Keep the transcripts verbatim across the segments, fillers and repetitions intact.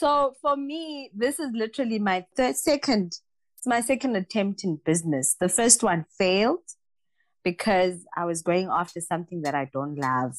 So for me, this is literally my third, second, it's my second attempt in business. The first one failed because I was going after something that I don't love.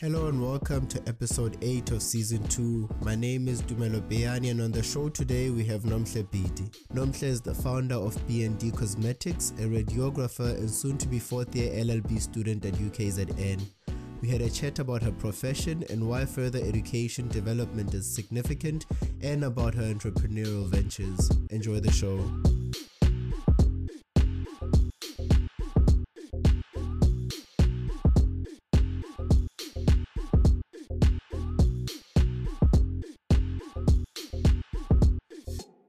Hello and welcome to episode eight of season two. My name is Dumelo Beyani and on the show today we have Nomhle Bidi. Nomhle is the founder of B N D Cosmetics, a radiographer and soon to be fourth year L L B student at U K Z N. We had a chat about her profession and why further education development is significant and about her entrepreneurial ventures. Enjoy the show.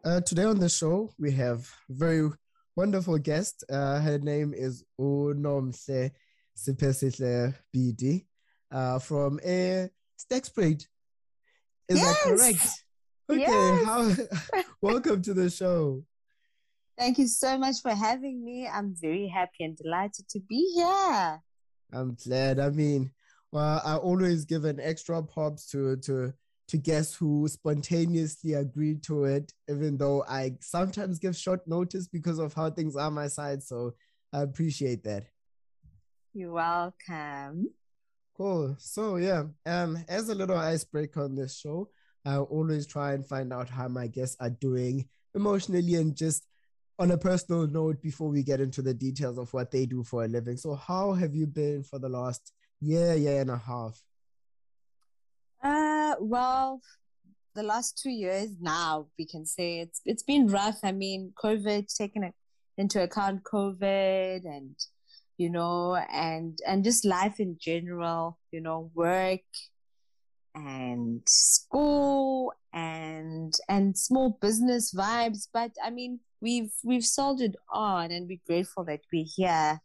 Uh, today on the show, we have very wonderful guest. Uh, her name is Nomhle Bidi uh, from uh, Sterkspruit. Is yes. that correct? Okay. Yes. How, welcome to the show. Thank you so much for having me. I'm very happy and delighted to be here. I'm glad. I mean, well, I always give an extra props to to. to guess who spontaneously agreed to it, even though I sometimes give short notice because of how things are my side. So I appreciate that. You're welcome. Cool. So yeah, um, as a little icebreaker on this show, I always try and find out how my guests are doing emotionally and just on a personal note before we get into the details of what they do for a living. So how have you been for the last year, year and a half? Uh, well, the last two years now, we can say it's it's been rough. I mean, COVID, taking it into account, COVID and, you know, and, and just life in general, you know, work and school and, and small business vibes. But I mean, we've, we've soldiered on and we're grateful that we're here,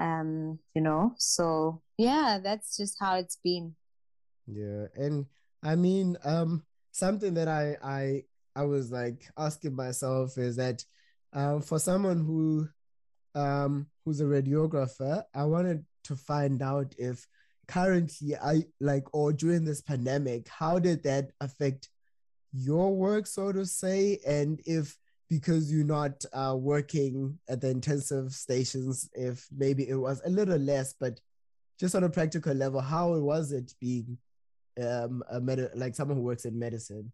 um, you know, so yeah, that's just how it's been. Yeah, and I mean, um, something that I I I was like asking myself is that, um, for someone who, um, who's a radiographer, I wanted to find out if currently I like or during this pandemic, how did that affect your work, so to say, and if because you're not uh, working at the intensive stations, if maybe it was a little less, but just on a practical level, how was it being um a med- like someone who works in medicine?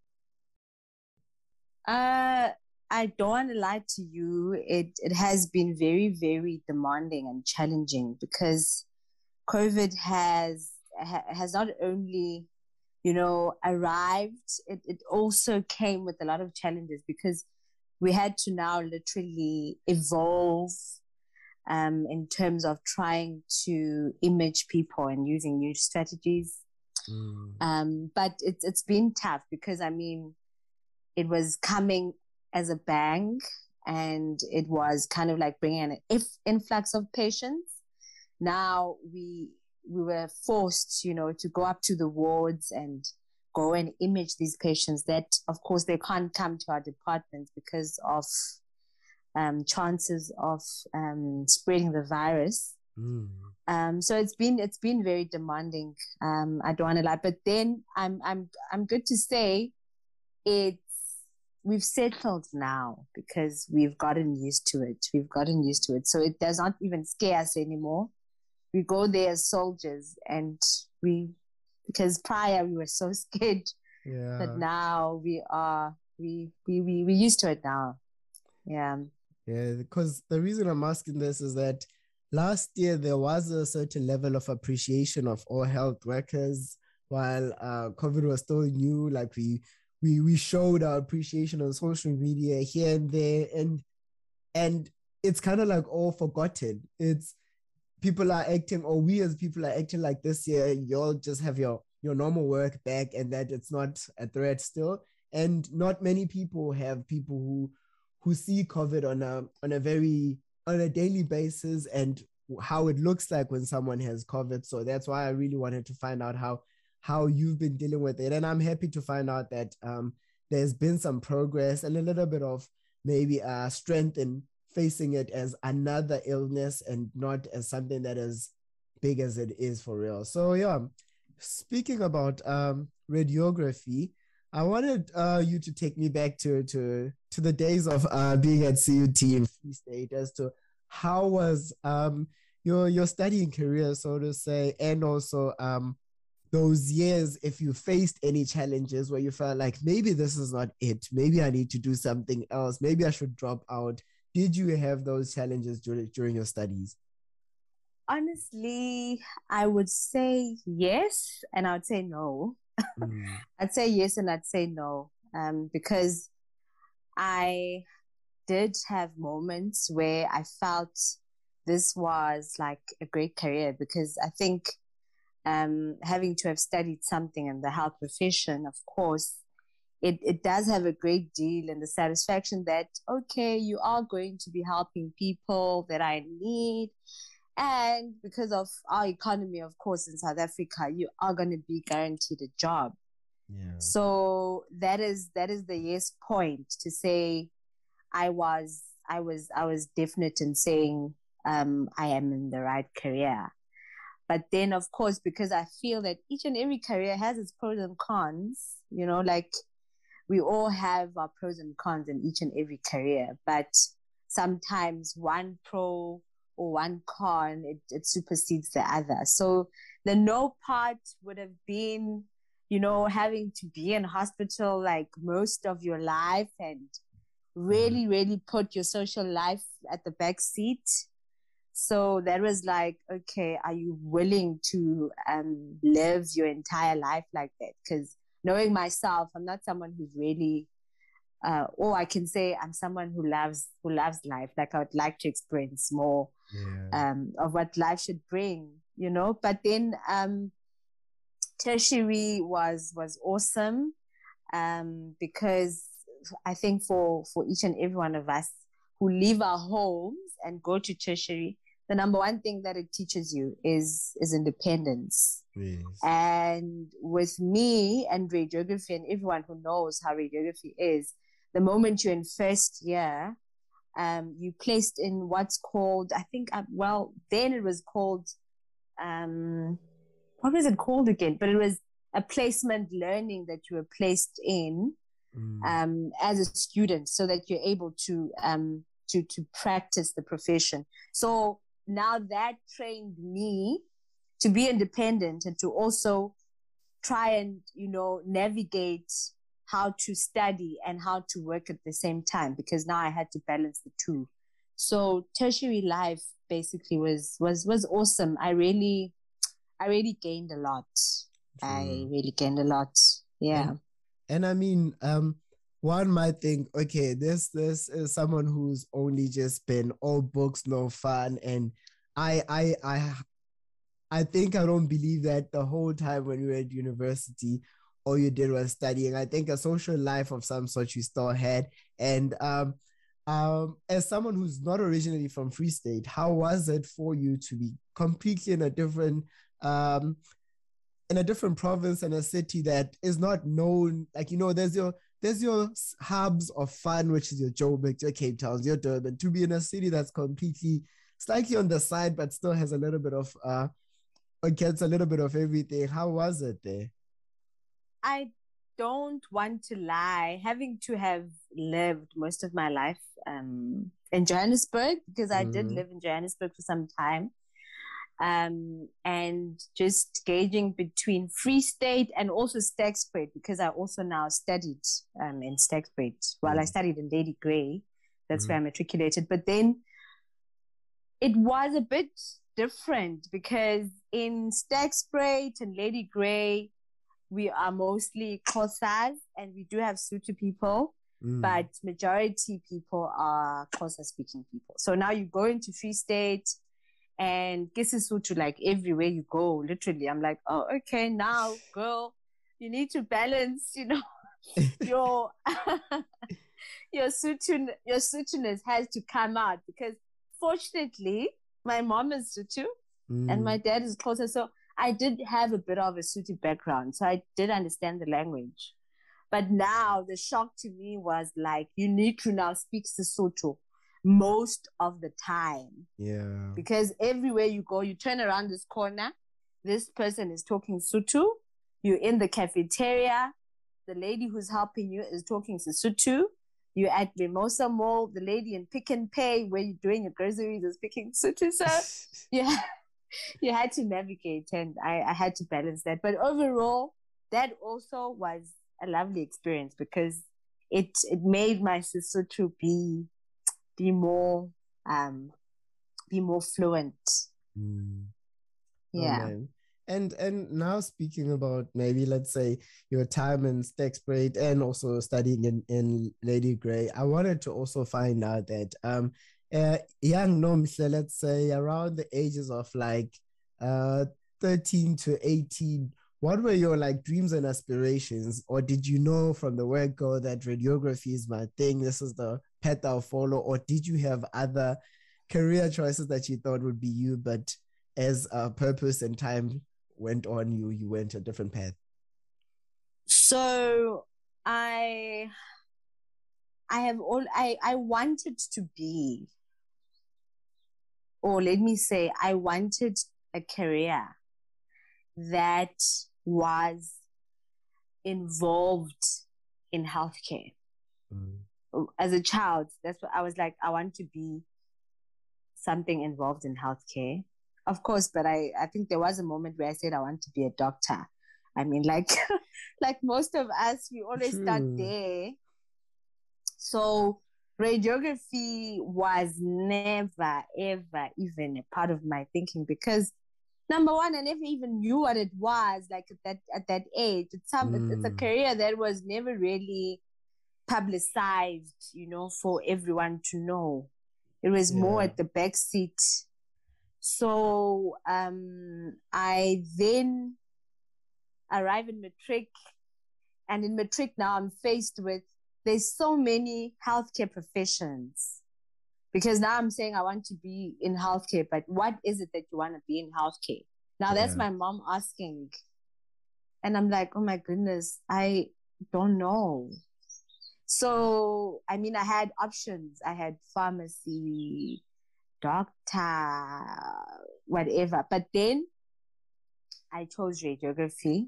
uh I don't want to lie to you, it it has been very, very demanding and challenging because COVID has ha- has not only, you know, arrived, it, it also came with a lot of challenges because we had to now literally evolve um in terms of trying to image people and using new strategies. Mm. Um, but it's it's been tough because I mean, it was coming as a bang, and it was kind of like bringing an if influx of patients. Now we we were forced, you know, to go up to the wards and go and image these patients. That of course they can't come to our departments because of um, chances of um, spreading the virus. Mm. Um, so it's been it's been very demanding. Um, I don't want to lie, but then I'm I'm I'm good to say, it's we've settled now because we've gotten used to it. We've gotten used to it, so it does not even scare us anymore. We go there as soldiers, and we because prior we were so scared, yeah. But now we are we we we we're used to it now. Yeah. Yeah, because the reason I'm asking this is that. Last year, there was a certain level of appreciation of all health workers while uh, COVID was still new. Like we, we, we showed our appreciation on social media here and there, and and it's kind of like all forgotten. It's people are acting, or we as people are acting like this year, y'all just have your your normal work back, and that it's not a threat still. And not many people have people who who see COVID on a on a very on a daily basis and how it looks like when someone has COVID. So that's why I really wanted to find out how how you've been dealing with it. And I'm happy to find out that um, there's been some progress and a little bit of maybe uh, strength in facing it as another illness and not as something that is big as it is for real. So yeah, speaking about um, radiography, I wanted uh, you to take me back to to to the days of uh, being at C U T in Free State as to how was um, your your studying career, so to say, and also um, those years if you faced any challenges where you felt like maybe this is not it, maybe I need to do something else, maybe I should drop out. Did you have those challenges during during your studies? Honestly, I would say yes, and I would say no. Mm. I'd say yes and I'd say no, um, because I did have moments where I felt this was like a great career, because I think um, having to have studied something in the health profession, of course, it, it does have a great deal in the satisfaction that, okay, you are going to be helping people that I need. And because of our economy, of course, in South Africa, you are going to be guaranteed a job. Yeah. So that is that is the yes point to say I was I was I was definite in saying um, I am in the right career. But then, of course, because I feel that each and every career has its pros and cons, you know, like we all have our pros and cons in each and every career. But sometimes one pro or one con, it, it supersedes the other. So the no part would have been, you know, having to be in hospital like most of your life and really, really put your social life at the back seat. So that was like, okay, are you willing to um, live your entire life like that? Because knowing myself, I'm not someone who's really Uh, or I can say I'm someone who loves who loves life. Like I would like to experience more yeah. um, of what life should bring, you know. But then um, tertiary was was awesome um, because I think for for each and every one of us who leave our homes and go to tertiary, the number one thing that it teaches you is is independence. Yes. And with me and radiography, and everyone who knows how radiography is, the moment you're in first year, um, you placed in what's called, I think, uh, well, then it was called, um, what was it called again? But it was a placement learning that you were placed in mm. um, as a student, so that you're able to um, to to practice the profession. So now that trained me to be independent and to also try and, you know, navigate how to study and how to work at the same time, because now I had to balance the two. So tertiary life basically was was was awesome. I really, I really gained a lot. True. I really gained a lot. Yeah. And, and I mean, um, one might think, okay, this this is someone who's only just been all books, no fun, and I I I. I think I don't believe that the whole time when you were at university, all you did was studying. I think a social life of some sort you still had. And um, um, as someone who's not originally from Free State, how was it for you to be completely in a different, um, in a different province and a city that is not known? Like, you know, there's your there's your hubs of fun, which is your Joburg, your Cape Town, your Durban. To be in a city that's completely slightly on the side, but still has a little bit of uh. It gets a little bit of everything. How was it there? I don't want to lie. Having to have lived most of my life um, in Johannesburg, because I mm. did live in Johannesburg for some time, um, and just gauging between Free State and also Sterkspruit, because I also now studied um, in Sterkspruit. Well, mm. I studied in Lady Grey. That's mm. where I matriculated. But then it was a bit different, because in Sterkspruit and Lady Grey, we are mostly Xhosas, and we do have Sotho people, mm. but majority people are Xhosa-speaking people. So now you go into Free State, and isiSotho, like everywhere you go, literally. I'm like, oh, okay, now, girl, you need to balance, you know, your your Sotho your Sotho-ness has to come out, because fortunately, my mom is Sotho mm. and my dad is Xhosa. So I did have a bit of a Sotho background. So I did understand the language. But now the shock to me was like, you need to now speak Sesotho most of the time. Yeah. Because everywhere you go, you turn around this corner, this person is talking Sotho. You're in the cafeteria, the lady who's helping you is talking Sesotho. You're at Mimosa Mall, the lady in Pick and Pay where you're doing your groceries is speaking Sotho. So yeah, you had to navigate, and I, I had to balance that. But overall, that also was a lovely experience because it it made my Sesotho be be more um be more fluent. Mm. Yeah. Oh, And and now speaking about maybe, let's say, your time in Sterkspruit and also studying in, in Lady Grey, I wanted to also find out that um, uh, young Nomhle, let's say, around the ages of like uh, thirteen to eighteen, what were your like dreams and aspirations? Or did you know from the word-go that radiography is my thing, this is the path I'll follow? Or did you have other career choices that you thought would be you, but as uh, purpose and time went on, you you went a different path? So I I have all I, I wanted to be, or let me say, I wanted a career that was involved in healthcare. Mm. As a child, that's what I was like, I want to be something involved in healthcare. Of course, but I, I think there was a moment where I said I want to be a doctor. I mean, like like most of us, we always True. start there. So radiography was never, ever even a part of my thinking because, number one, I never even knew what it was like at that, at that age. It's, some, mm. it's, it's a career that was never really publicized, you know, for everyone to know. It was yeah. more at the backseat. So um, I then arrive in Matric, and in Matric now I'm faced with, there's so many healthcare professions, because now I'm saying I want to be in healthcare, but what is it that you want to be in healthcare? Now that's yeah. my mom asking. And I'm like, oh my goodness, I don't know. So, I mean, I had options. I had pharmacy, doctor, whatever. But then I chose radiography.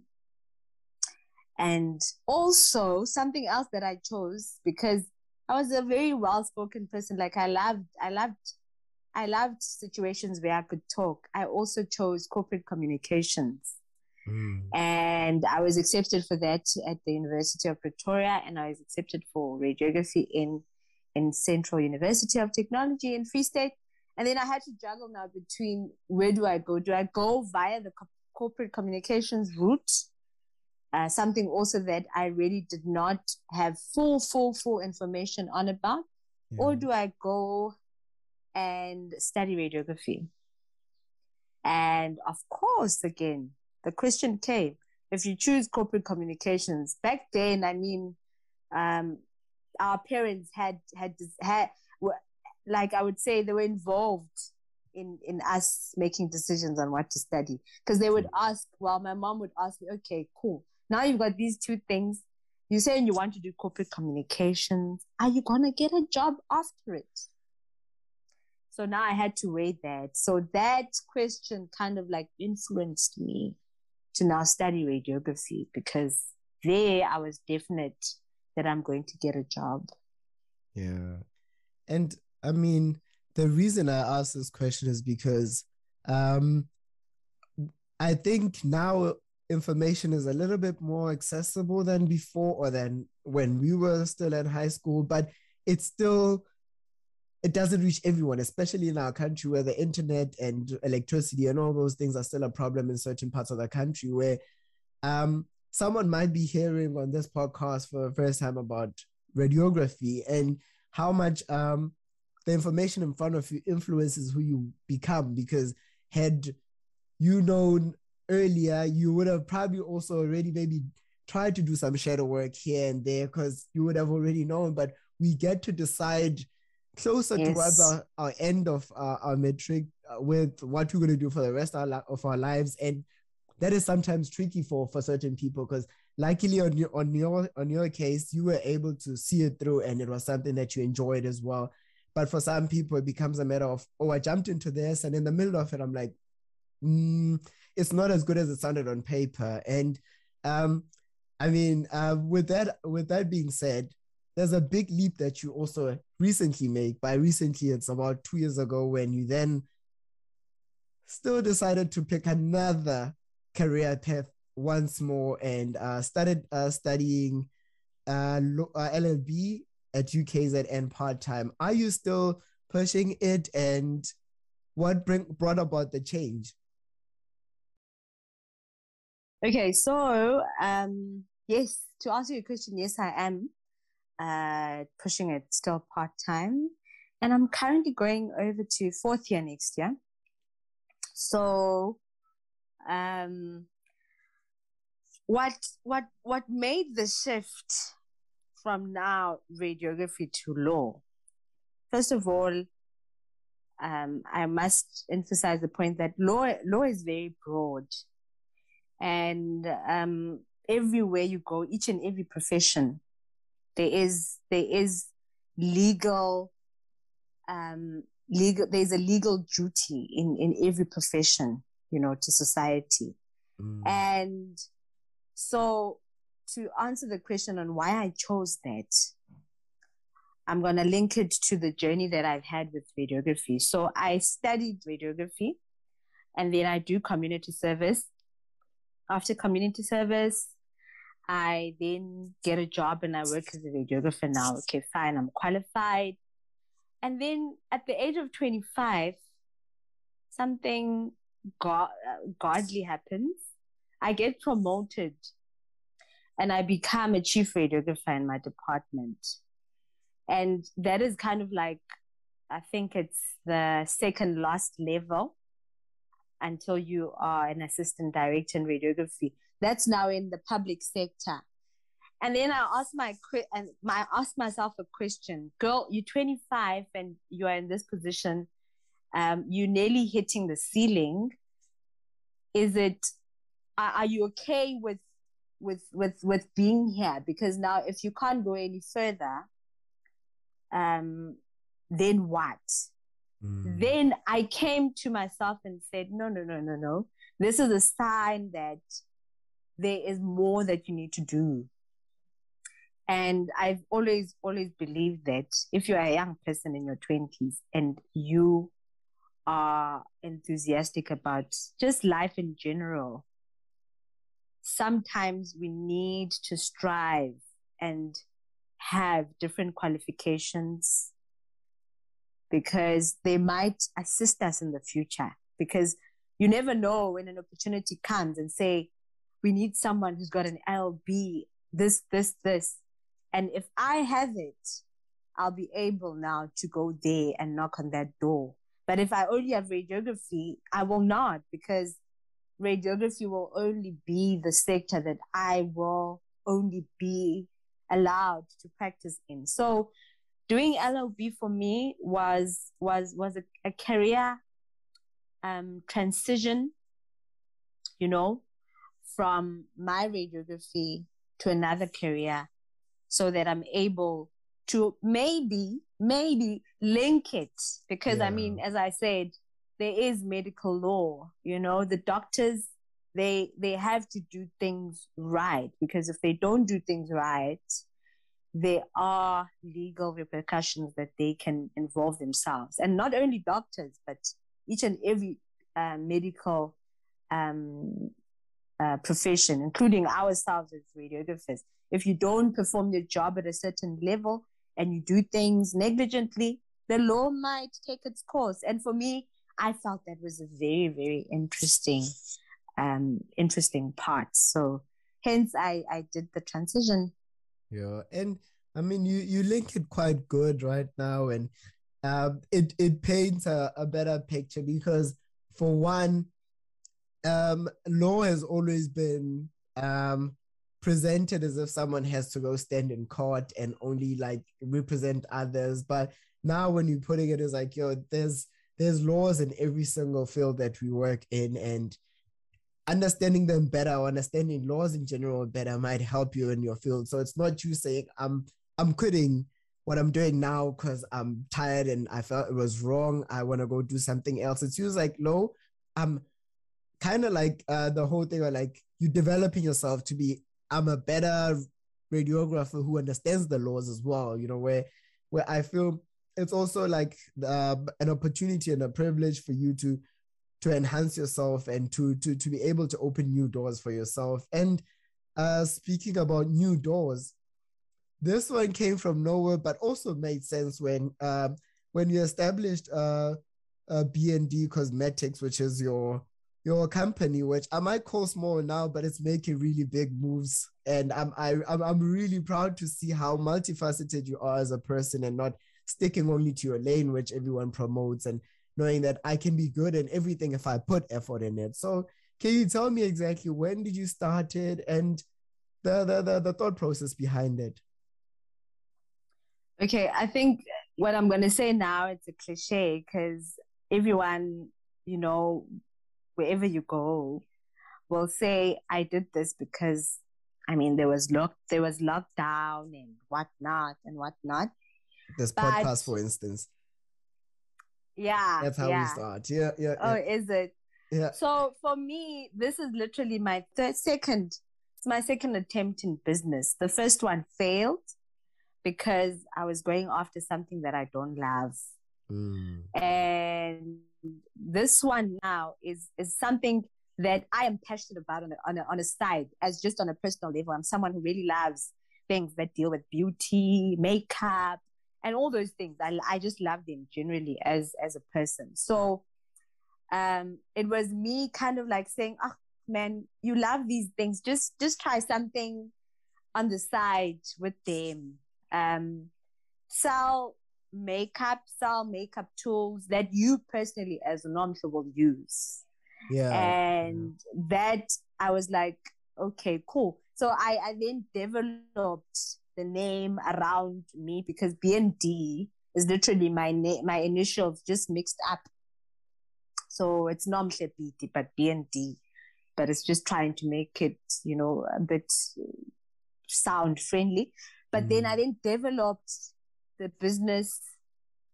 And also something else that I chose, because I was a very well-spoken person. Like I loved, I loved, I loved situations where I could talk. I also chose corporate communications. Mm. And I was accepted for that at the University of Pretoria. And I was accepted for radiography in, in Central University of Technology in Free State. And then I had to juggle now between where do I go? Do I go via the co- corporate communications route? Uh, something also that I really did not have full, full, full information on about. Yeah. Or do I go and study radiography? And of course, again, the question came. If you choose corporate communications, back then, I mean, um, our parents had, had, had, were, like I would say they were involved in, in us making decisions on what to study. Because they would ask, well, my mom would ask me, okay, cool. Now you've got these two things. You're saying you want to do corporate communications. Are you going to get a job after it? So now I had to weigh that. So that question kind of like influenced me to now study radiography, because there I was definite that I'm going to get a job. Yeah. And I mean, the reason I asked this question is because um, I think now information is a little bit more accessible than before, or than when we were still at high school, but it's still, it doesn't reach everyone, especially in our country where the internet and electricity and all those things are still a problem in certain parts of the country, where um, someone might be hearing on this podcast for the first time about radiography and how much um, the information in front of you influences who you become, because had you known earlier, you would have probably also already maybe tried to do some shadow work here and there because you would have already known, but we get to decide closer yes. towards our, our end of our, our metric uh, with what we're going to do for the rest of our, li- of our lives. And that is sometimes tricky for, for certain people, because luckily on your, on your, on your case, you were able to see it through and it was something that you enjoyed as well. But for some people, it becomes a matter of, oh, I jumped into this. And in the middle of it, I'm like, mm, it's not as good as it sounded on paper. And um, I mean, uh, with that, with that being said, there's a big leap that you also recently make. By recently, it's about two years ago when you then still decided to pick another career path once more and uh, started uh, studying uh, L L B at U K Z N part-time. Are you still pushing it, and what bring, brought about the change? Okay, so um, yes, to answer your question, yes, I am uh, pushing it still part-time, and I'm currently going over to fourth year next year. So um, what what what made the shift from now radiography to law? First of all, um, I must emphasize the point that law law is very broad, and um, everywhere you go, each and every profession, there is there is legal um, legal. There is a legal duty in in every profession, you know, to society, mm. and so. To answer the question on why I chose that, I'm going to link it to the journey that I've had with radiography. So I studied radiography, and then I do community service. After community service, I then get a job and I work as a radiographer now. Okay, fine, I'm qualified. And then at the age of twenty-five, something go- godly happens. I get promoted. And I become a chief radiographer in my department. And that is kind of like, I think it's the second last level until you are an assistant director in radiography. That's now in the public sector. And then I asked my, and I asked myself a question, girl, you're twenty-five and you are in this position. Um, you're nearly hitting the ceiling. Is it, are, are you okay with, with with with being here? Because now if you can't go any further, um then what? Mm. Then I came to myself and said, no no no no no this is a sign that there is more that you need to do. And I've always always believed that if you're a young person in your twenties and you are enthusiastic about just life in general, sometimes we need to strive and have different qualifications, because they might assist us in the future. Because you never know when an opportunity comes and say, we need someone who's got an L B, this, this, this. And if I have it, I'll be able now to go there and knock on that door. But if I only have radiography, I will not, because radiography will only be the sector that I will only be allowed to practice in. So doing L L B for me was was was a, a career um, transition, you know, from my radiography to another career, so that I'm able to maybe, maybe link it. Because yeah. I mean, as I said, there is medical law, you know, the doctors, they they have to do things right, because if they don't do things right, there are legal repercussions that they can involve themselves. And not only doctors, but each and every uh, medical um, uh, profession, including ourselves as radiographers. If you don't perform your job at a certain level and you do things negligently, the law might take its course. And for me, I felt that was a very, very interesting, um, interesting part. So hence I, I did the transition. Yeah. And I mean, you, you link it quite good right now. And uh, it, it paints a, a better picture, because for one, um, law has always been um, presented as if someone has to go stand in court and only like represent others. But now when you're putting it, it's like, yo, there's there's laws in every single field that we work in, and understanding them better or understanding laws in general better might help you in your field. So it's not you saying, I'm I'm quitting what I'm doing now because I'm tired and I felt it was wrong. I want to go do something else. It's just like, no, I'm kind of like uh, the whole thing where like you're developing yourself to be, I'm a better radiographer who understands the laws as well, you know, where, where I feel it's also like uh, an opportunity and a privilege for you to, to enhance yourself and to, to, to be able to open new doors for yourself. And uh, speaking about new doors, this one came from nowhere, but also made sense when uh, when you established uh, uh, B N D Cosmetics, which is your your company, which I might call small now, but it's making really big moves. And I'm I, I'm, I'm really proud to see how multifaceted you are as a person and not sticking only to your lane, which everyone promotes, and knowing that I can be good in everything if I put effort in it. So can you tell me exactly when did you start it and the the the, the thought process behind it? Okay, I think what I'm going to say now, it's a cliche because everyone, you know, wherever you go will say, I did this because, I mean, there was lock, there was lockdown and whatnot and whatnot. This but, podcast, for instance. Yeah. That's how yeah. we start. Yeah, yeah, yeah. Oh, is it? Yeah. So for me, this is literally my third, second, it's my second attempt in business. The first one failed, because I was going after something that I don't love. Mm. And this one now is is something that I am passionate about on a, on, a, on a side, as just on a personal level. I'm someone who really loves things that deal with beauty, makeup, and all those things. I, I just love them generally as, as a person. So um, it was me kind of like saying, oh, man, you love these things. Just just try something on the side with them. Um, sell makeup, sell makeup tools that you personally as a Nomhle will use. Yeah. And yeah. that I was like, okay, cool. So I, I then developed the name around me because B N D is literally my name, my initials just mixed up. So it's Nomhle Bidi, but B N D, but it's just trying to make it, you know, a bit sound friendly. But then I then developed the business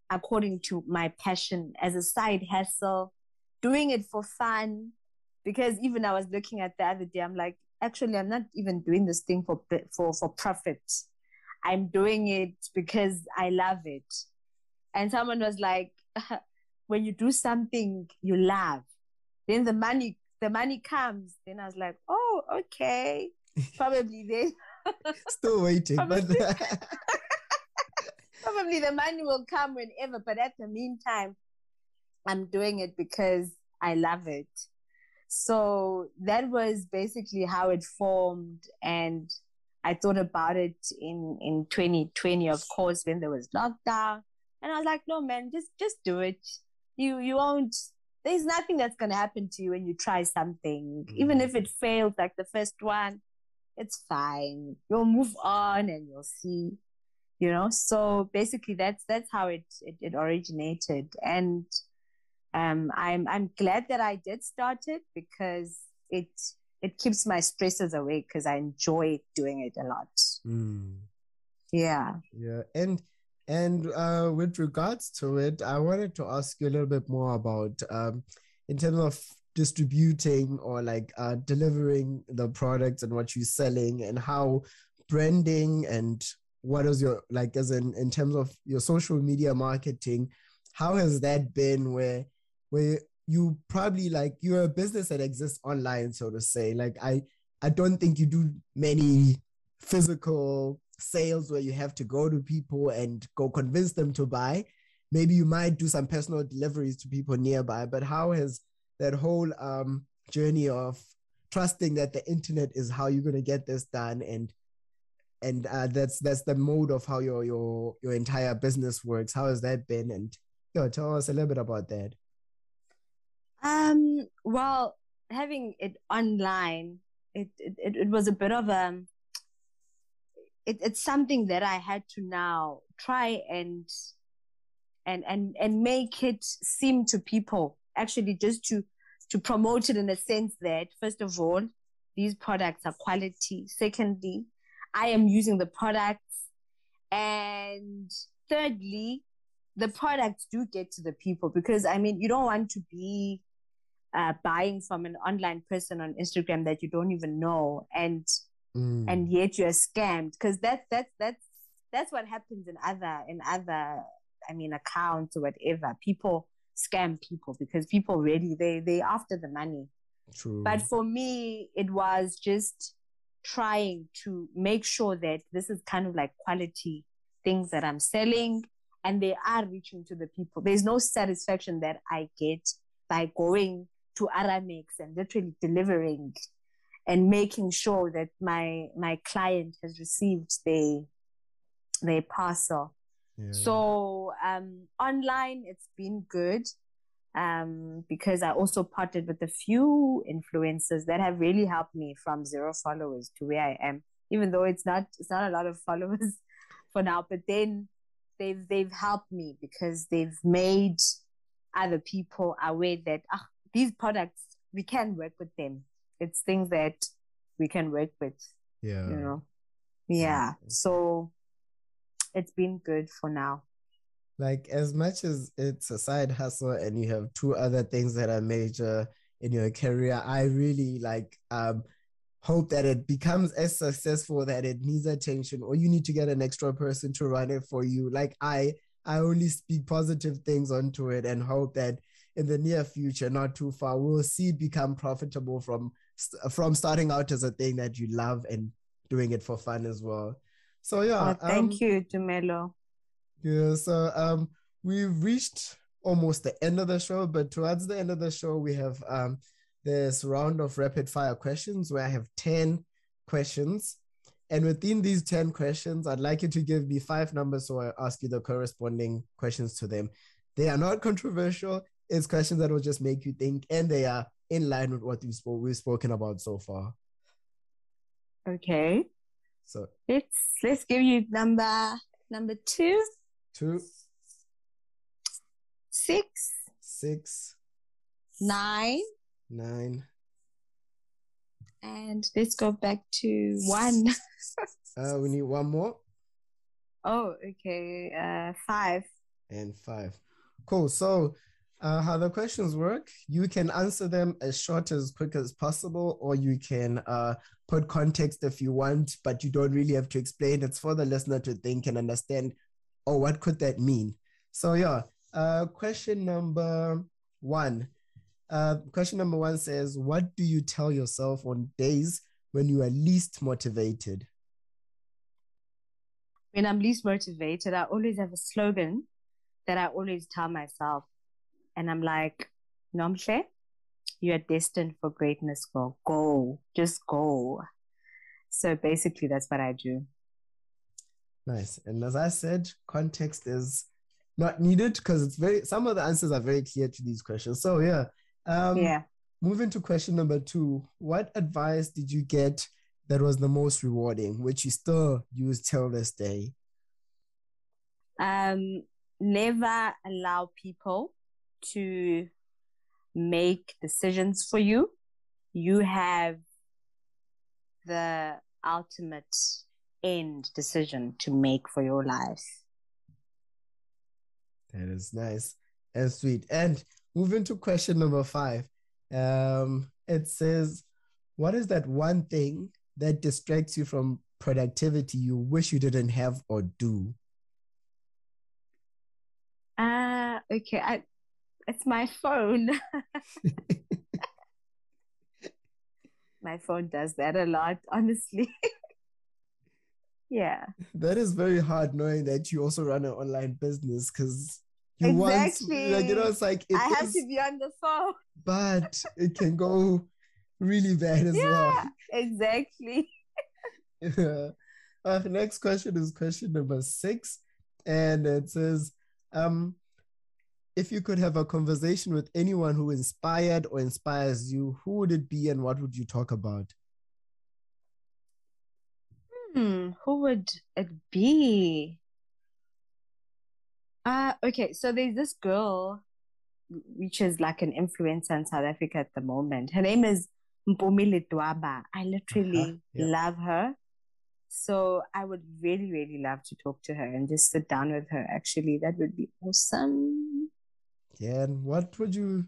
according to my passion as a side hustle, doing it for fun. Because even I was looking at the other day, I'm like, actually, I'm not even doing this thing for for for profit. I'm doing it because I love it. And someone was like, when you do something you love, then the money the money comes. Then I was like, oh, okay, probably then. Still waiting. Probably, but probably the money will come whenever, but at the meantime, I'm doing it because I love it. So that was basically how it formed. And I thought about it in, in twenty twenty, of course, when there was lockdown. And I was like, no, man, just just do it. You you won't, there's nothing that's going to happen to you when you try something. Mm. Even if it failed like the first one, it's fine. You'll move on and you'll see, you know. So basically, that's that's how it it, it originated, and um, I'm I'm glad that I did start it because it it keeps my stresses away because I enjoy doing it a lot. Mm. Yeah, yeah, and and uh, with regards to it, I wanted to ask you a little bit more about um, in terms of distributing or like uh, delivering the products and what you're selling and how branding and what is your, like as in, in terms of your social media marketing, how has that been where, where you probably like, you're a business that exists online, so to say, like, I, I don't think you do many physical sales where you have to go to people and go convince them to buy. Maybe you might do some personal deliveries to people nearby, but how has that whole um, journey of trusting that the internet is how you're going to get this done, and and uh, that's that's the mode of how your your your entire business works. How has that been? And yo, tell us a little bit about that. Um, well, having it online, it it, it was a bit of a it, it's something that I had to now try and and and and make it seem to people, actually, just to to promote it in the sense that, first of all, these products are quality. Secondly, I am using the products. And thirdly, the products do get to the people, because, I mean, you don't want to be uh, buying from an online person on Instagram that you don't even know, and mm. and yet you're scammed, because that's that's that's that's what happens in other in other I mean accounts or whatever. People scam people because people really they they after the money. True. But for me, it was just trying to make sure that this is kind of like quality things that I'm selling, and they are reaching to the people. There's no satisfaction that I get by going to Aramex and literally delivering and making sure that my my client has received their their parcel. Yeah. So um, online, it's been good. Um, because I also partnered with a few influencers that have really helped me from zero followers to where I am. Even though it's not it's not a lot of followers for now, but then they've they've helped me because they've made other people aware that ah, these products, we can work with them. It's things that we can work with. Yeah, you know, yeah. So it's been good for now. Like, as much as it's a side hustle and you have two other things that are major in your career, I really like um, hope that it becomes as successful that it needs attention, or you need to get an extra person to run it for you. Like, I, I only speak positive things onto it and hope that in the near future, not too far, we'll see it become profitable from, from starting out as a thing that you love and doing it for fun as well. So, yeah. Oh, thank um, you, Dumelo. Yeah, so um, we've reached almost the end of the show, but towards the end of the show, we have um, this round of rapid fire questions where I have ten questions. And within these ten questions, I'd like you to give me five numbers so I ask you the corresponding questions to them. They are not controversial. It's questions that will just make you think, and they are in line with what we've, sp- we've spoken about so far. Okay. So let's, let's give you number, number two. Two, six, six, nine, nine, and let's go back to one. uh, we need one more. Oh, okay. Uh, five and five. Cool. So, uh, how the questions work? You can answer them as short as quick as possible, or you can uh put context if you want, but you don't really have to explain. It's for the listener to think and understand. Oh, what could that mean? So yeah, uh, question number one. Uh, question number one says, what do you tell yourself on days when you are least motivated? When I'm least motivated, I always have a slogan that I always tell myself. And I'm like, Nomhle, you are destined for greatness, girl. Go, just go. So basically that's what I do. Nice. And as I said, context is not needed because it's very, some of the answers are very clear to these questions. So yeah. Um, yeah. Moving to question number two, what advice did you get that was the most rewarding, which you still use till this day? Um, never allow people to make decisions for you. You have the ultimate end decision to make for your life. That is nice and sweet. And moving to question number five, um, it says, what is that one thing that distracts you from productivity you wish you didn't have or do? Uh, okay, I, it's my phone. My phone does that a lot, honestly. Yeah. That is very hard knowing that you also run an online business, because you exactly. want, like, you know, it's like, it I is, have to be on the phone. But it can go really bad as yeah, well. Exactly. Yeah. Our next question is question number six. And it says, um, if you could have a conversation with anyone who inspired or inspires you, who would it be and what would you talk about? Hmm. Um, who would it be? Uh, okay, so there's this girl, which is like an influencer in South Africa at the moment. Her name is Mpumile Dwaba. I literally uh-huh. yeah. love her. So I would really, really love to talk to her and just sit down with her. Actually, that would be awesome. Yeah, and what would you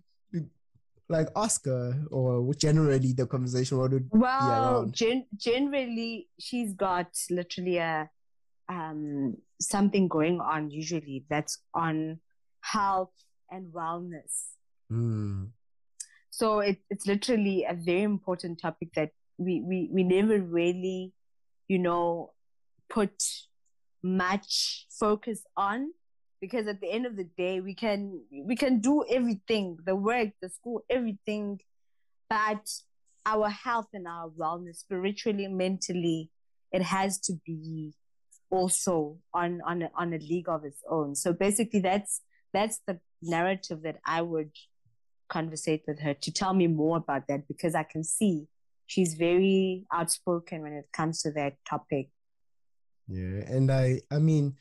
like ask her, or generally the conversation? What would well, be gen- generally she's got literally a um something going on usually that's on health and wellness. Mm. So it, it's literally a very important topic that we, we, we never really, you know, put much focus on, because at the end of the day, we can, we can do everything, the work, the school, everything, but our health and our wellness, spiritually, mentally, it has to be also on, on, a, on a league of its own. So basically that's, that's the narrative that I would conversate with her to tell me more about that, because I can see she's very outspoken when it comes to that topic. Yeah, and I I mean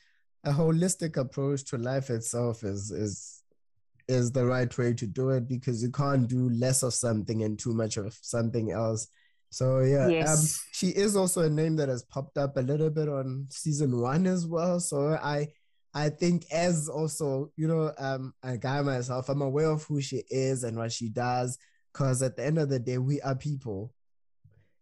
a holistic approach to life itself is is is the right way to do it, because you can't do less of something and too much of something else. So yeah, yes. um, she is also a name that has popped up a little bit on season one as well. So I I think as also, you know, um, a guy myself, I'm aware of who she is and what she does, because at the end of the day, we are people.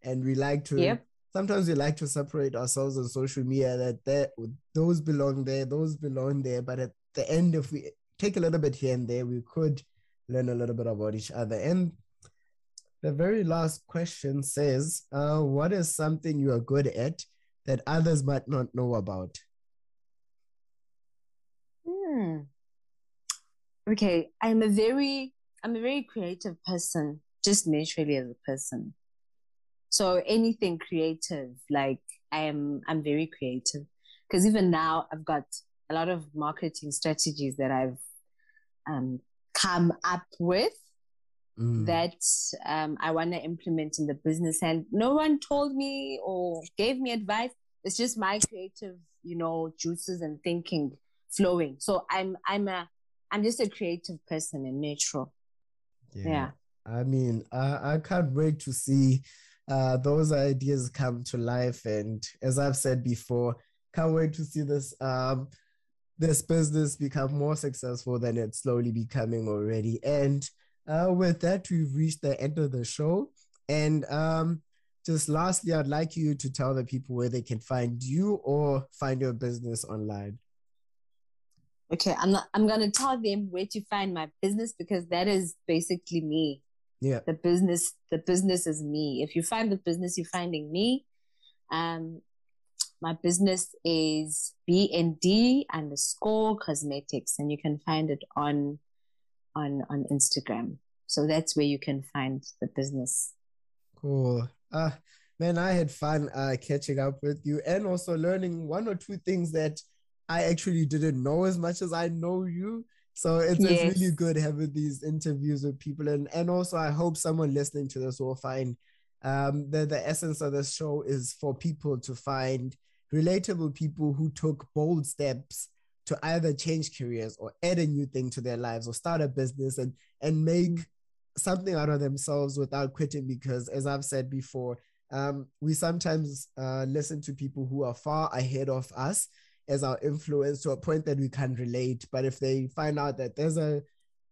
And we like to, yep. sometimes we like to separate ourselves on social media, that, that those belong there, those belong there. But at the end, if we take a little bit here and there, we could learn a little bit about each other. And the very last question says, uh, what is something you are good at that others might not know about? Okay, I'm a very, I'm a very creative person, just naturally as a person. So anything creative, like I am, I'm very creative. Because even now, I've got a lot of marketing strategies that I've um, come up with mm. that um, I want to implement in the business, and no one told me or gave me advice. It's just my creative, you know, juices and thinking flowing. So I'm, I'm a I'm just a creative person in nature. Yeah. yeah. I mean, I, I can't wait to see uh, those ideas come to life. And as I've said before, can't wait to see this um, this business become more successful than it's slowly becoming already. And uh, with that, we've reached the end of the show. And um, just lastly, I'd like you to tell the people where they can find you or find your business online. Okay, I'm not, I'm gonna tell them where to find my business, because that is basically me. Yeah. The business, the business is me. If you find the business, you're finding me. Um, my business is B N D underscore cosmetics, and you can find it on, on, on Instagram. So that's where you can find the business. Cool. Uh, man, I had fun uh, catching up with you, and also learning one or two things that I actually didn't know as much as I know you. So it's, yes. it's really good having these interviews with people. And, and also, I hope someone listening to this will find um, that the essence of this show is for people to find relatable people who took bold steps to either change careers or add a new thing to their lives or start a business and, and make something out of themselves without quitting. Because as I've said before, um, we sometimes uh, listen to people who are far ahead of us as our influence, to a point that we can't relate. But if they find out that there's a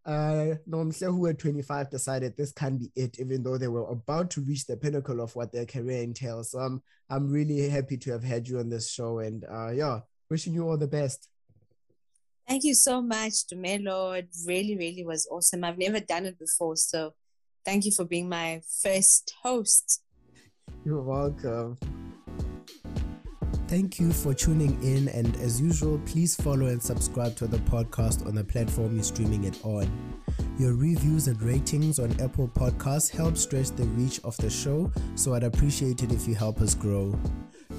uh, Nomhle who at twenty-five decided this can be it, even though they were about to reach the pinnacle of what their career entails. So I'm, I'm really happy to have had you on this show, and uh, yeah, wishing you all the best. Thank you so much, Dumelo. It really, really was awesome. I've never done it before, so thank you for being my first host. You're welcome. Thank you for tuning in, and as usual, please follow and subscribe to the podcast on the platform you're streaming it on. Your reviews and ratings on Apple Podcasts help stretch the reach of the show, so I'd appreciate it if you help us grow.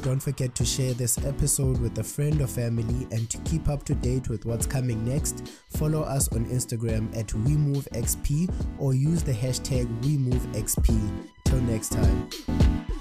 Don't forget to share this episode with a friend or family, and to keep up to date with what's coming next, follow us on Instagram at WeMoveXP or use the hashtag WeMoveXP. Till next time.